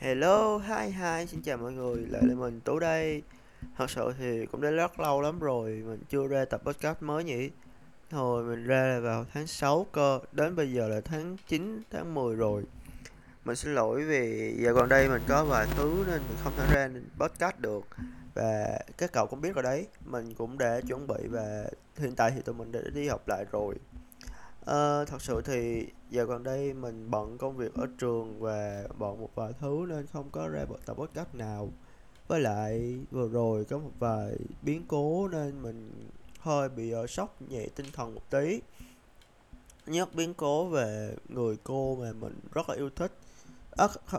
Hello, hi, xin chào mọi người, lại là mình Tú đây. Thật sự thì cũng đã rất lâu lắm rồi mình chưa ra tập podcast mới nhỉ. Hồi mình ra là vào tháng 6 cơ, đến bây giờ là tháng 9, tháng 10 rồi. Mình xin lỗi vì giờ gần đây mình có vài thứ nên mình không tham gia podcast được. Và các cậu cũng biết rồi đấy, mình cũng đã chuẩn bị và hiện tại thì tụi mình đã đi học lại rồi. Thật sự thì giờ gần đây mình bận công việc ở trường và bận một vài thứ nên không có ra tập podcast nào. Với lại vừa rồi có một vài biến cố nên mình hơi bị sốc nhẹ tinh thần một tí. Nhất biến cố về người cô mà mình rất là yêu thích,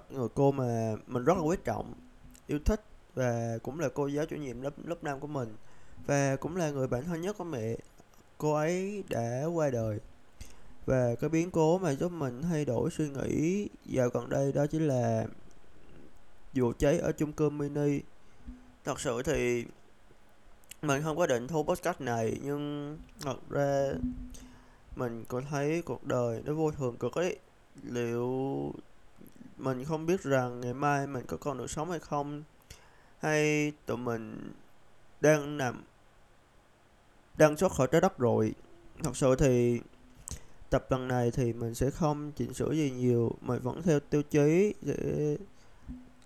người cô mà mình rất là quý trọng, yêu thích và cũng là cô giáo chủ nhiệm lớp 5 của mình và cũng là người bạn thân nhất của mẹ. Cô ấy đã qua đời. Và cái biến cố mà giúp mình thay đổi suy nghĩ dạo gần đây đó chính là vụ cháy ở chung cư mini. Thật sự thì mình không có định thu podcast này, nhưng thật ra mình có thấy cuộc đời nó vô thường cực ấy. Liệu mình không biết rằng ngày mai mình có còn được sống hay không, hay tụi mình đang xuất khỏi trái đất rồi. Thật sự thì tập lần này thì mình sẽ không chỉnh sửa gì nhiều, mình vẫn theo tiêu chí để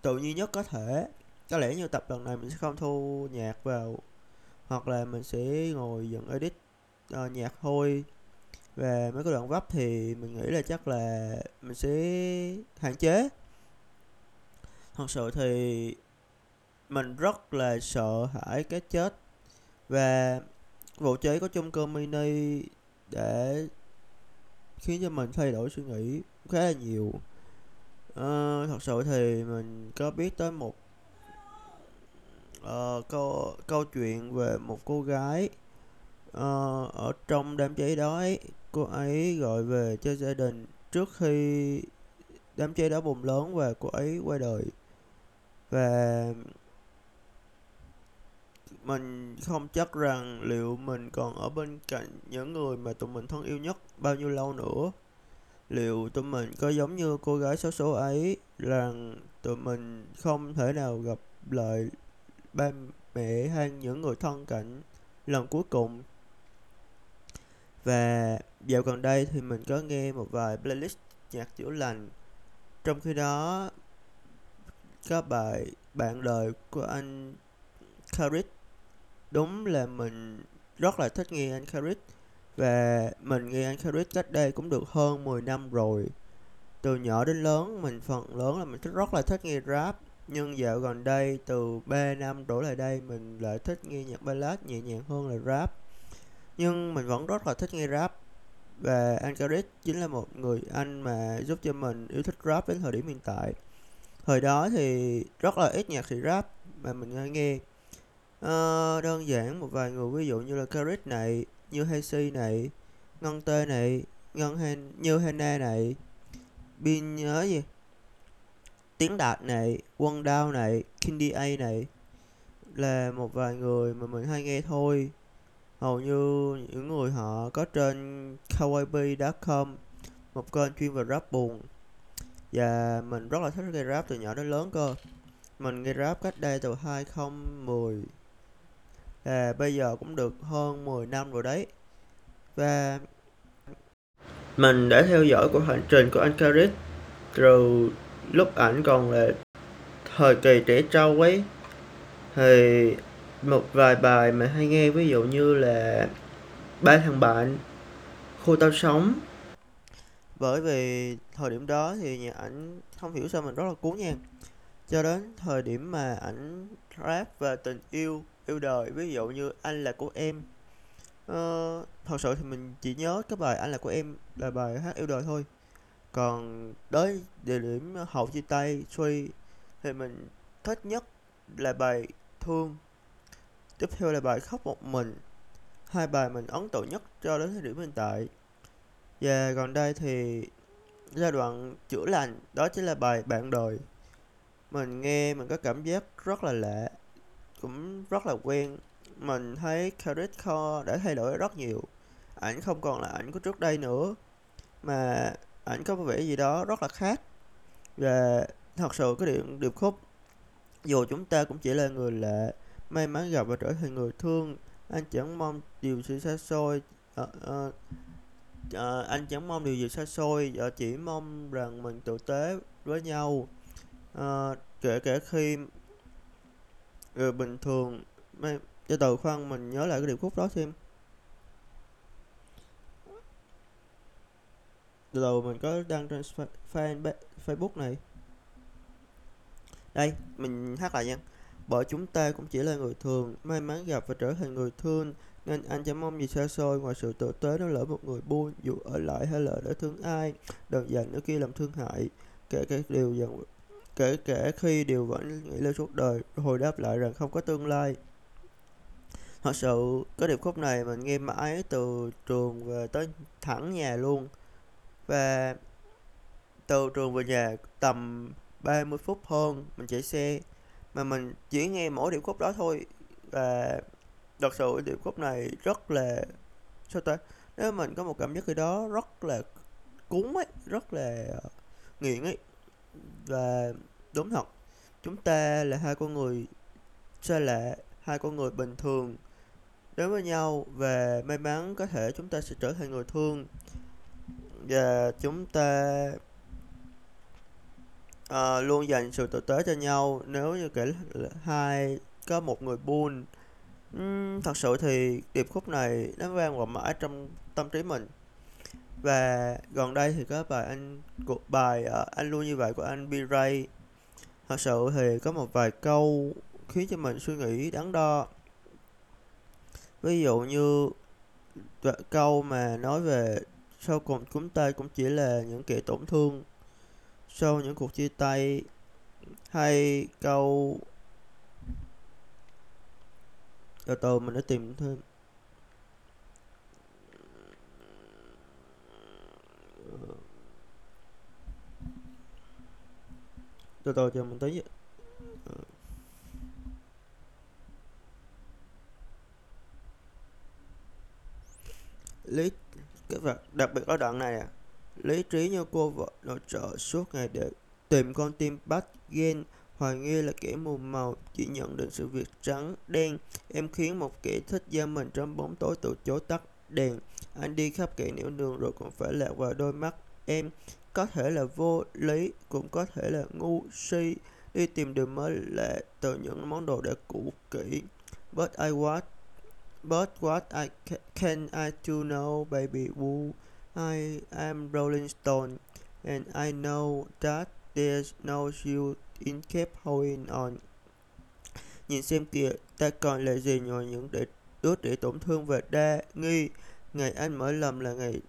tự nhiên nhất có thể. Có lẽ như tập lần này mình sẽ không thu nhạc vào, hoặc là mình sẽ ngồi dựng edit nhạc thôi. Và mấy cái đoạn vấp thì mình nghĩ là chắc là mình sẽ hạn chế. Thật sự thì mình rất là sợ hãi cái chết. Và vụ cháy của chung cư mini để khiến cho mình thay đổi suy nghĩ khá là nhiều. Thật sự thì mình có biết tới một câu chuyện về một cô gái ở trong đám cháy đó ấy. Cô ấy gọi về cho gia đình trước khi đám cháy đó bùng lớn và cô ấy qua đời. Và mình không chắc rằng liệu mình còn ở bên cạnh những người mà tụi mình thân yêu nhất bao nhiêu lâu nữa. Liệu tụi mình có giống như cô gái xấu số ấy, rằng tụi mình không thể nào gặp lại ba mẹ hay những người thân cận lần cuối cùng. Và dạo gần đây thì mình có nghe một vài playlist nhạc chữa lành. Trong khi đó có bài Bạn Đời của anh Karik. Đúng là mình rất là thích nghe anh Karik. Và mình nghe anh Karik cách đây cũng được hơn 10 năm rồi. Từ nhỏ đến lớn, mình phần lớn là mình rất là thích nghe rap. Nhưng dạo gần đây, từ 3 năm đổ lại đây, mình lại thích nghe nhạc ballad nhẹ nhàng hơn là rap. Nhưng mình vẫn rất là thích nghe rap. Và anh Karik chính là một người anh mà giúp cho mình yêu thích rap đến thời điểm hiện tại. Thời đó thì rất là ít nhạc sĩ rap mà mình nghe. Đơn giản một vài người ví dụ như là Karik này, như Hazy này, Ngân Tê này, Như Hena này, Pin nhớ gì, Tiến Đạt này, Quân Đao này, Kindy A này là một vài người mà mình hay nghe thôi. Hầu như những người họ có trên kawaii.com, một kênh chuyên về rap buồn. Và mình rất là thích nghe rap từ nhỏ đến lớn cơ. Mình nghe rap cách đây từ 2010, bây giờ cũng được hơn 10 năm rồi đấy. Và mình đã theo dõi cuộc hành trình của anh Karik từ lúc ảnh còn là thời kỳ trẻ trâu ấy. Thì một vài bài mà hay nghe ví dụ như là Ba Thằng Bạn, Khu Tao Sống. Bởi vì thời điểm đó thì nhà ảnh không hiểu sao mình rất là cuốn nha. Cho đến thời điểm mà ảnh rap về tình yêu, yêu đời, ví dụ như Anh Là Của Em. Thật sự thì mình chỉ nhớ cái bài Anh Là Của Em là bài hát yêu đời thôi. Còn tới địa điểm Hậu Chia Tay Suy thì mình thích nhất là bài Thương. Tiếp theo là bài Khóc Một Mình. Hai bài mình ấn tượng nhất cho đến thời điểm hiện tại. Và gần đây thì giai đoạn chữa lành, đó chính là bài Bạn Đời. Mình nghe mình có cảm giác rất là lạ, cũng rất là quen. Mình thấy Karik đã thay đổi rất nhiều. Ảnh không còn là ảnh của trước đây nữa, mà ảnh có vẻ gì đó rất là khác. Và Thật sự cái điệp khúc, dù chúng ta cũng chỉ là người lạ, may mắn gặp và trở thành người thương. Anh chẳng mong điều gì xa xôi, chỉ mong rằng mình tử tế với nhau, kể cả khi người bình thường. Cho từ khoan, mình nhớ lại cái điệp khúc đó xem. Từ mình có đăng trên fan Facebook này. Đây, mình hát lại nha. Bởi chúng ta cũng chỉ là người thường, may mắn gặp và trở thành người thương, nên anh chẳng mong gì xa xôi ngoài sự tử tế nếu lỡ một người buồn, dù ở lại hay lỡ để thương ai, đừng dành nữa kia làm thương hại. Kể khi điều vẫn nghĩ lên suốt đời, hồi đáp lại rằng không có tương lai. Thật sự, cái điệp khúc này mình nghe mãi từ trường về tới thẳng nhà luôn. Và từ trường về nhà tầm 30 phút hơn, mình chạy xe mà mình chỉ nghe mỗi điệp khúc đó thôi. Và thật sự điệp khúc này rất là nếu mình có một cảm giác gì đó rất là cúng ấy, rất là nghiện ấy. Và đúng thật, chúng ta là hai con người xa lạ, hai con người bình thường đến với nhau, và may mắn có thể chúng ta sẽ trở thành người thương. Và chúng ta luôn dành sự tử tế cho nhau nếu như kể hai có một người buồn. Thật sự thì điệp khúc này nó vang vọng mãi trong tâm trí mình. Và gần đây thì có bài Anh Luôn Như Vậy của anh B Ray. Thật sự thì có một vài câu khiến cho mình suy nghĩ đắn đo. Ví dụ như câu mà nói về sau cùng chúng ta cũng chỉ là những kẻ tổn thương sau những cuộc chia tay, hay câu từ mình đã tìm thêm từ cho mình tới lý. Cái vật đặc biệt ở đoạn này lý trí như cô vợ nội trợ suốt ngày để tìm con tim bắt ghen, hoài nghi là kẻ mù màu chỉ nhận định sự việc trắng đen. Em khiến một kẻ thích gia mình trong bóng tối từ chối tắt đèn. Anh đi khắp kẻ nẻo đường rồi còn phải lạc vào đôi mắt em. Có thể là vô lý, cũng có thể là ngu si, đi tìm điều mới lạ từ những món đồ đã cũ kỹ. But what can I do now, baby woo? I am Rolling Stone, and I know that there's no shield in keep holding on. Nhìn xem kìa, ta còn là gì ngoài những đứa trẻ tổn thương và đa nghi. Ngày anh mở lầm là ngày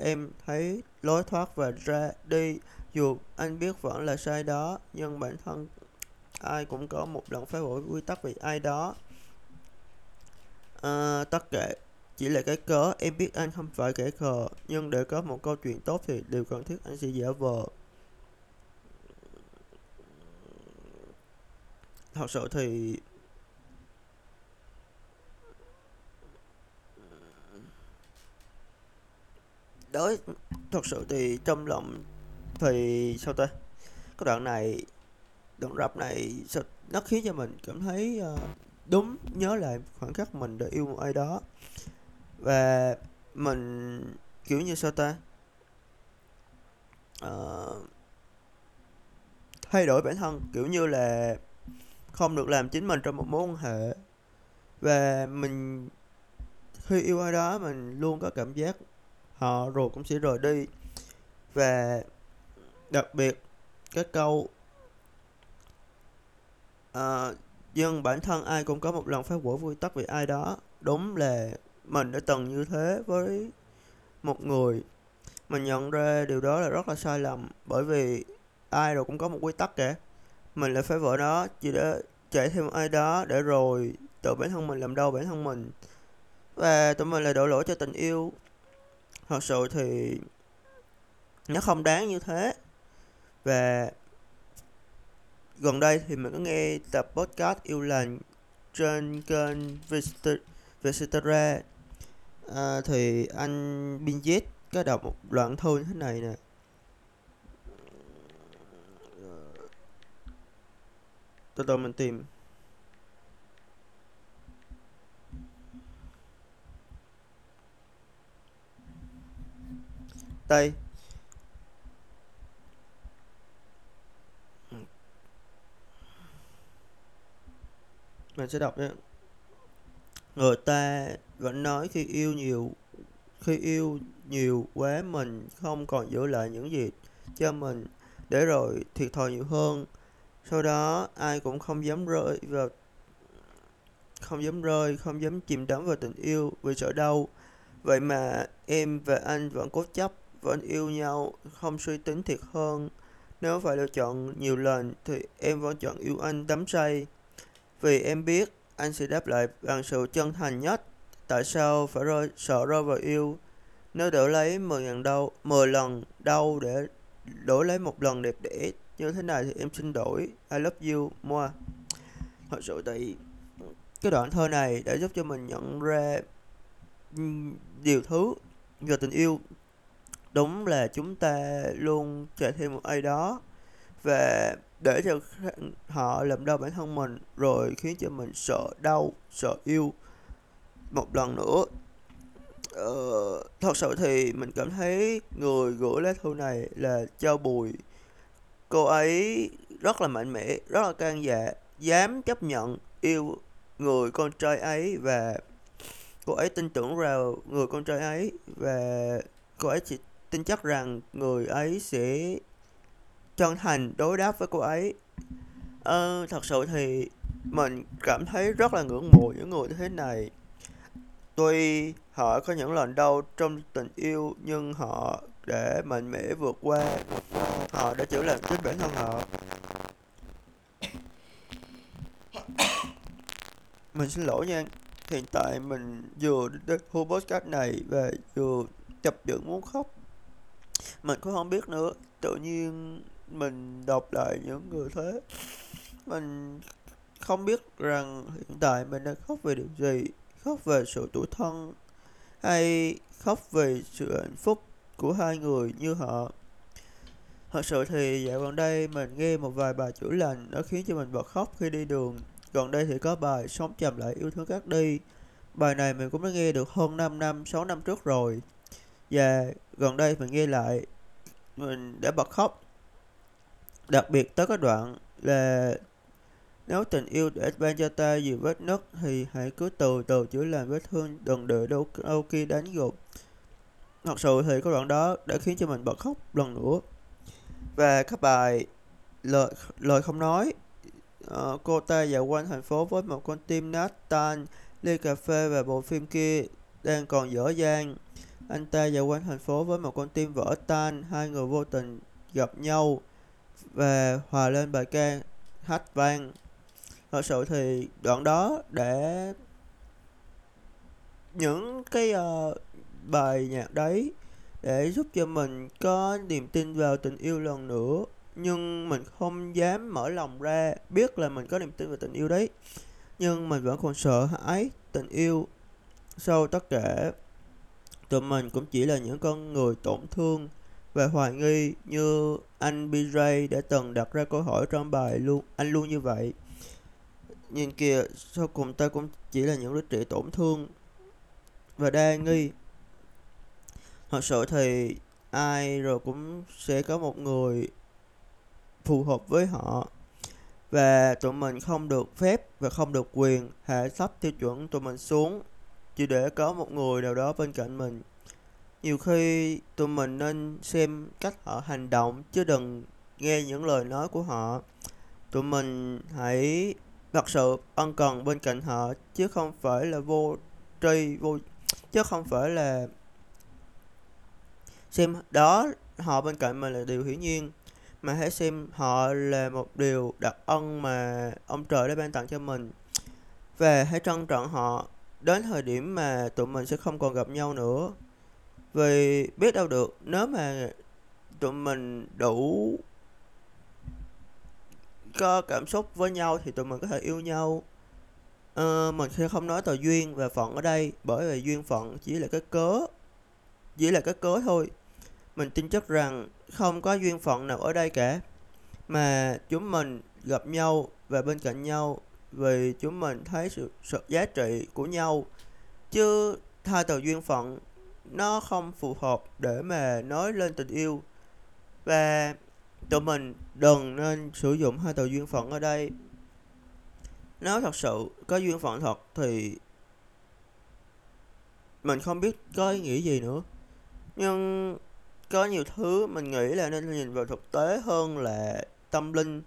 em thấy lối thoát và ra đi. Dù anh biết vẫn là sai đó, nhưng bản thân ai cũng có một lần phá vỡ quy tắc vì ai đó. Tất cả chỉ là cái cớ. Em biết anh không phải kẻ khờ, nhưng để có một câu chuyện tốt thì điều cần thiết anh sẽ giả vờ. Thật sự thì trong lòng thì cái đoạn rap này nó khiến cho mình cảm thấy đúng, nhớ lại khoảnh khắc mình đã yêu một ai đó. Và mình kiểu như thay đổi bản thân, kiểu như là không được làm chính mình trong một mối quan hệ. Và mình khi yêu ai đó, mình luôn có cảm giác họ rồi cũng sẽ rời đi. Và đặc biệt cái câu nhưng bản thân ai cũng có một lần phá vỡ quy tắc vì ai đó. Đúng là mình đã từng như thế với một người. Mình nhận ra điều đó là rất là sai lầm, bởi vì ai rồi cũng có một quy tắc kìa. Mình lại phá vỡ nó chỉ để chạy theo ai đó, để rồi tự bản thân mình làm đau bản thân mình. Và tụi mình lại đổ lỗi cho tình yêu. Thật sự thì nó không đáng như thế. Và gần đây thì mình có nghe tập podcast Yêu Lành trên kênh Vietcetera. Thì anh Pinjet có đọc một đoạn thơ như thế này nè. từ từ mình tìm. Đây. Mình sẽ đọc nhé. Người ta vẫn nói khi yêu nhiều quá mình không còn giữ lại những gì cho mình, để rồi thiệt thòi nhiều hơn. Sau đó ai cũng không dám chìm đắm vào tình yêu vì sợ đau. Vậy mà em và anh vẫn cố chấp, vẫn yêu nhau, không suy tính thiệt hơn. Nếu phải lựa chọn nhiều lần thì em vẫn chọn yêu anh đắm say, vì em biết anh sẽ đáp lại bằng sự chân thành nhất. Tại sao phải sợ rơi vào yêu? Nếu đỡ lấy 10 lần đau để đổi lấy một lần đẹp đẽ như thế này thì em xin đổi. I love you more. Thật sự thì cái đoạn thơ này đã giúp cho mình nhận ra điều thứ về tình yêu. Đúng là chúng ta luôn chạy theo một ai đó và để cho họ làm đau bản thân mình, rồi khiến cho mình sợ đau, sợ yêu một lần nữa. Thật sự thì mình cảm thấy người gửi lá thư này là Châu Bùi. Cô ấy rất là mạnh mẽ, rất là can dạ, dám chấp nhận yêu người con trai ấy, và cô ấy tin tưởng vào người con trai ấy, và cô ấy chỉ tin chắc rằng người ấy sẽ chân thành đối đáp với cô ấy. Thật sự thì mình cảm thấy rất là ngưỡng mộ những người thế này. Tuy họ có những lần đau trong tình yêu nhưng họ đã mạnh mẽ vượt qua, họ đã chữa lành chính bản thân họ. Mình xin lỗi nha, hiện tại mình vừa thu podcast này và vừa chập chững muốn khóc. Mình cũng không biết nữa, tự nhiên mình đọc lại những người thế, mình không biết rằng hiện tại mình đang khóc về điều gì. Khóc về sự tủi thân hay khóc về sự hạnh phúc của hai người như họ. Thật sự thì dạo gần đây mình nghe một vài bài chữa lành, nó khiến cho mình bật khóc khi đi đường. Gần đây thì có bài Sống Chậm Lại Yêu Thương Các Đi. Bài này mình cũng đã nghe được hơn 6 năm trước rồi, và gần đây mình nghe lại mình đã bật khóc. Đặc biệt tới cái đoạn là nếu tình yêu đã ban cho ta nhiều vết nứt thì hãy cứ từ từ chữa lành vết thương, đừng để đâu kia đánh gục. Thật sự thì cái đoạn đó đã khiến cho mình bật khóc lần nữa. Và các bài lời không nói, cô ta dạo quanh thành phố với một con tim nát tan, ly cà phê và bộ phim kia đang còn dở dang. Anh ta dạo quanh thành phố với một con tim vỡ tan, hai người vô tình gặp nhau và hòa lên bài ca hát vang. Thật sự thì đoạn đó để những cái bài nhạc đấy để giúp cho mình có niềm tin vào tình yêu lần nữa, nhưng mình không dám mở lòng ra. Biết là mình có niềm tin vào tình yêu đấy, nhưng mình vẫn còn sợ hãi tình yêu. Sau tất cả, tụi mình cũng chỉ là những con người tổn thương và hoài nghi, như anh B Ray đã từng đặt ra câu hỏi trong bài Anh luôn như vậy. Nhìn kìa, sau cùng ta cũng chỉ là những đứa trẻ tổn thương và đa nghi. Thật sự thì ai rồi cũng sẽ có một người phù hợp với họ, và tụi mình không được phép và không được quyền hạ thấp tiêu chuẩn tụi mình xuống chỉ để có một người nào đó bên cạnh mình. Nhiều khi tụi mình nên xem cách họ hành động chứ đừng nghe những lời nói của họ. Tụi mình hãy thật sự ân cần bên cạnh họ chứ không phải là chứ không phải là xem đó họ bên cạnh mình là điều hiển nhiên, mà hãy xem họ là một điều đặc ân mà ông trời đã ban tặng cho mình, và hãy trân trọng họ đến thời điểm mà tụi mình sẽ không còn gặp nhau nữa. Vì biết đâu được, nếu mà tụi mình đủ có cảm xúc với nhau thì tụi mình có thể yêu nhau. Mình sẽ không nói tờ duyên và phận ở đây, bởi vì duyên phận chỉ là cái cớ thôi. Mình tin chắc rằng không có duyên phận nào ở đây cả, mà chúng mình gặp nhau và bên cạnh nhau vì chúng mình thấy sự giá trị của nhau, chứ hai từ duyên phận nó không phù hợp để mà nói lên tình yêu. Và tụi mình đừng nên sử dụng hai từ duyên phận ở đây. Nếu thật sự có duyên phận thật thì mình không biết có ý nghĩa gì nữa. Nhưng có nhiều thứ mình nghĩ là nên nhìn vào thực tế hơn là tâm linh.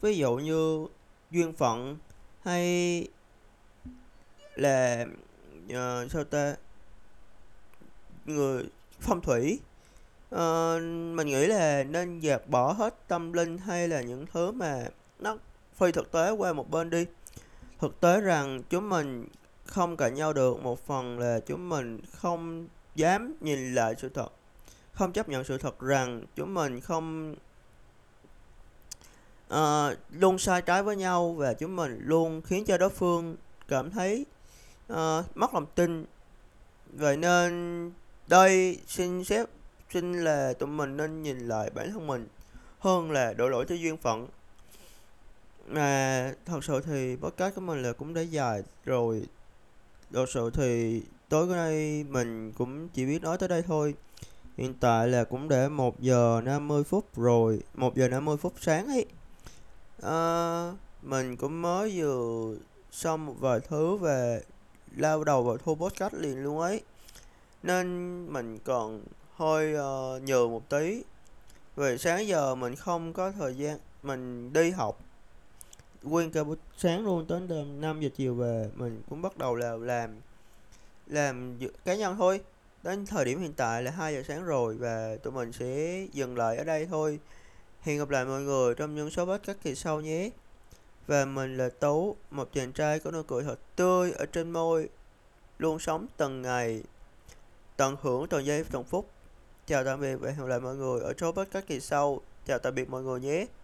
Ví dụ như duyên phận hay là người phong thủy. Mình nghĩ là nên dẹp bỏ hết tâm linh hay là những thứ mà nó phi thực tế qua một bên đi. Thực tế rằng chúng mình không cãi nhau được, một phần là chúng mình không dám nhìn lại sự thật, không chấp nhận sự thật rằng chúng mình không luôn sai trái với nhau, và chúng mình luôn khiến cho đối phương cảm thấy mất lòng tin. Vậy nên đây xin là tụi mình nên nhìn lại bản thân mình hơn là đổ lỗi cho duyên phận. Mà thật sự thì podcast của mình là cũng đã dài rồi. Thật sự thì tối nay mình cũng chỉ biết nói tới đây thôi. Hiện tại là cũng đã 1 giờ 50 phút rồi, 1 giờ 50 phút sáng ấy. Mình cũng mới vừa xong một vài thứ về lao đầu vào thu podcast liền luôn ấy, nên mình còn hơi nhừ một tí. Vì sáng giờ mình không có thời gian, mình đi học nguyên cả buổi sáng luôn, tới 5 giờ chiều về mình cũng bắt đầu là làm cá nhân thôi. Đến thời điểm hiện tại là 2 giờ sáng rồi và tụi mình sẽ dừng lại ở đây thôi. Hẹn gặp lại mọi người trong những số podcast kỳ sau nhé. Và mình là Tú, một chàng trai có nụ cười thật tươi ở trên môi, luôn sống từng ngày, tận hưởng từng giây từng phút. Chào tạm biệt và hẹn gặp lại mọi người ở số podcast kỳ sau. Chào tạm biệt mọi người nhé.